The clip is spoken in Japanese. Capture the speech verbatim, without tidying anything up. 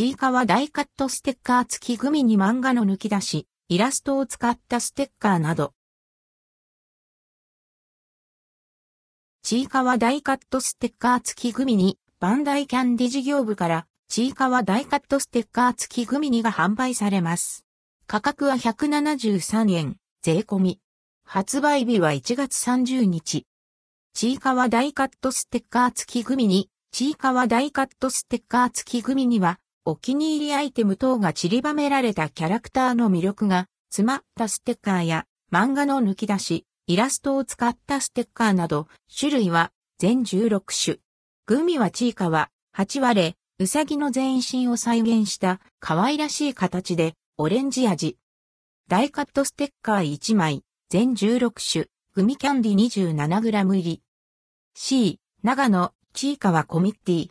ちいかわダイカットステッカー付きグミに漫画の抜き出し、イラストを使ったステッカーなど。ちいかわダイカットステッカー付きグミに、バンダイキャンディ事業部から、ちいかわダイカットステッカー付きグミにが販売されます。価格はひゃくななじゅうさんえん、税込み。発売日はいちがつさんじゅうにち。ちいかわダイカットステッカー付きグミに、ちいかわダイカットステッカー付きグミには、お気に入りアイテム等が散りばめられたキャラクターの魅力が、詰まったステッカーや、漫画の抜き出し、イラストを使ったステッカーなど、種類は、全じゅうろく種。グミはちいかわ、はち割れ、うさぎの全身を再現した、可愛らしい形で、オレンジ味。ダイカットステッカーいちまい、全じゅうろく種、グミキャンディ にじゅうななグラム 入り。C、長野、ちいかわコミッティ。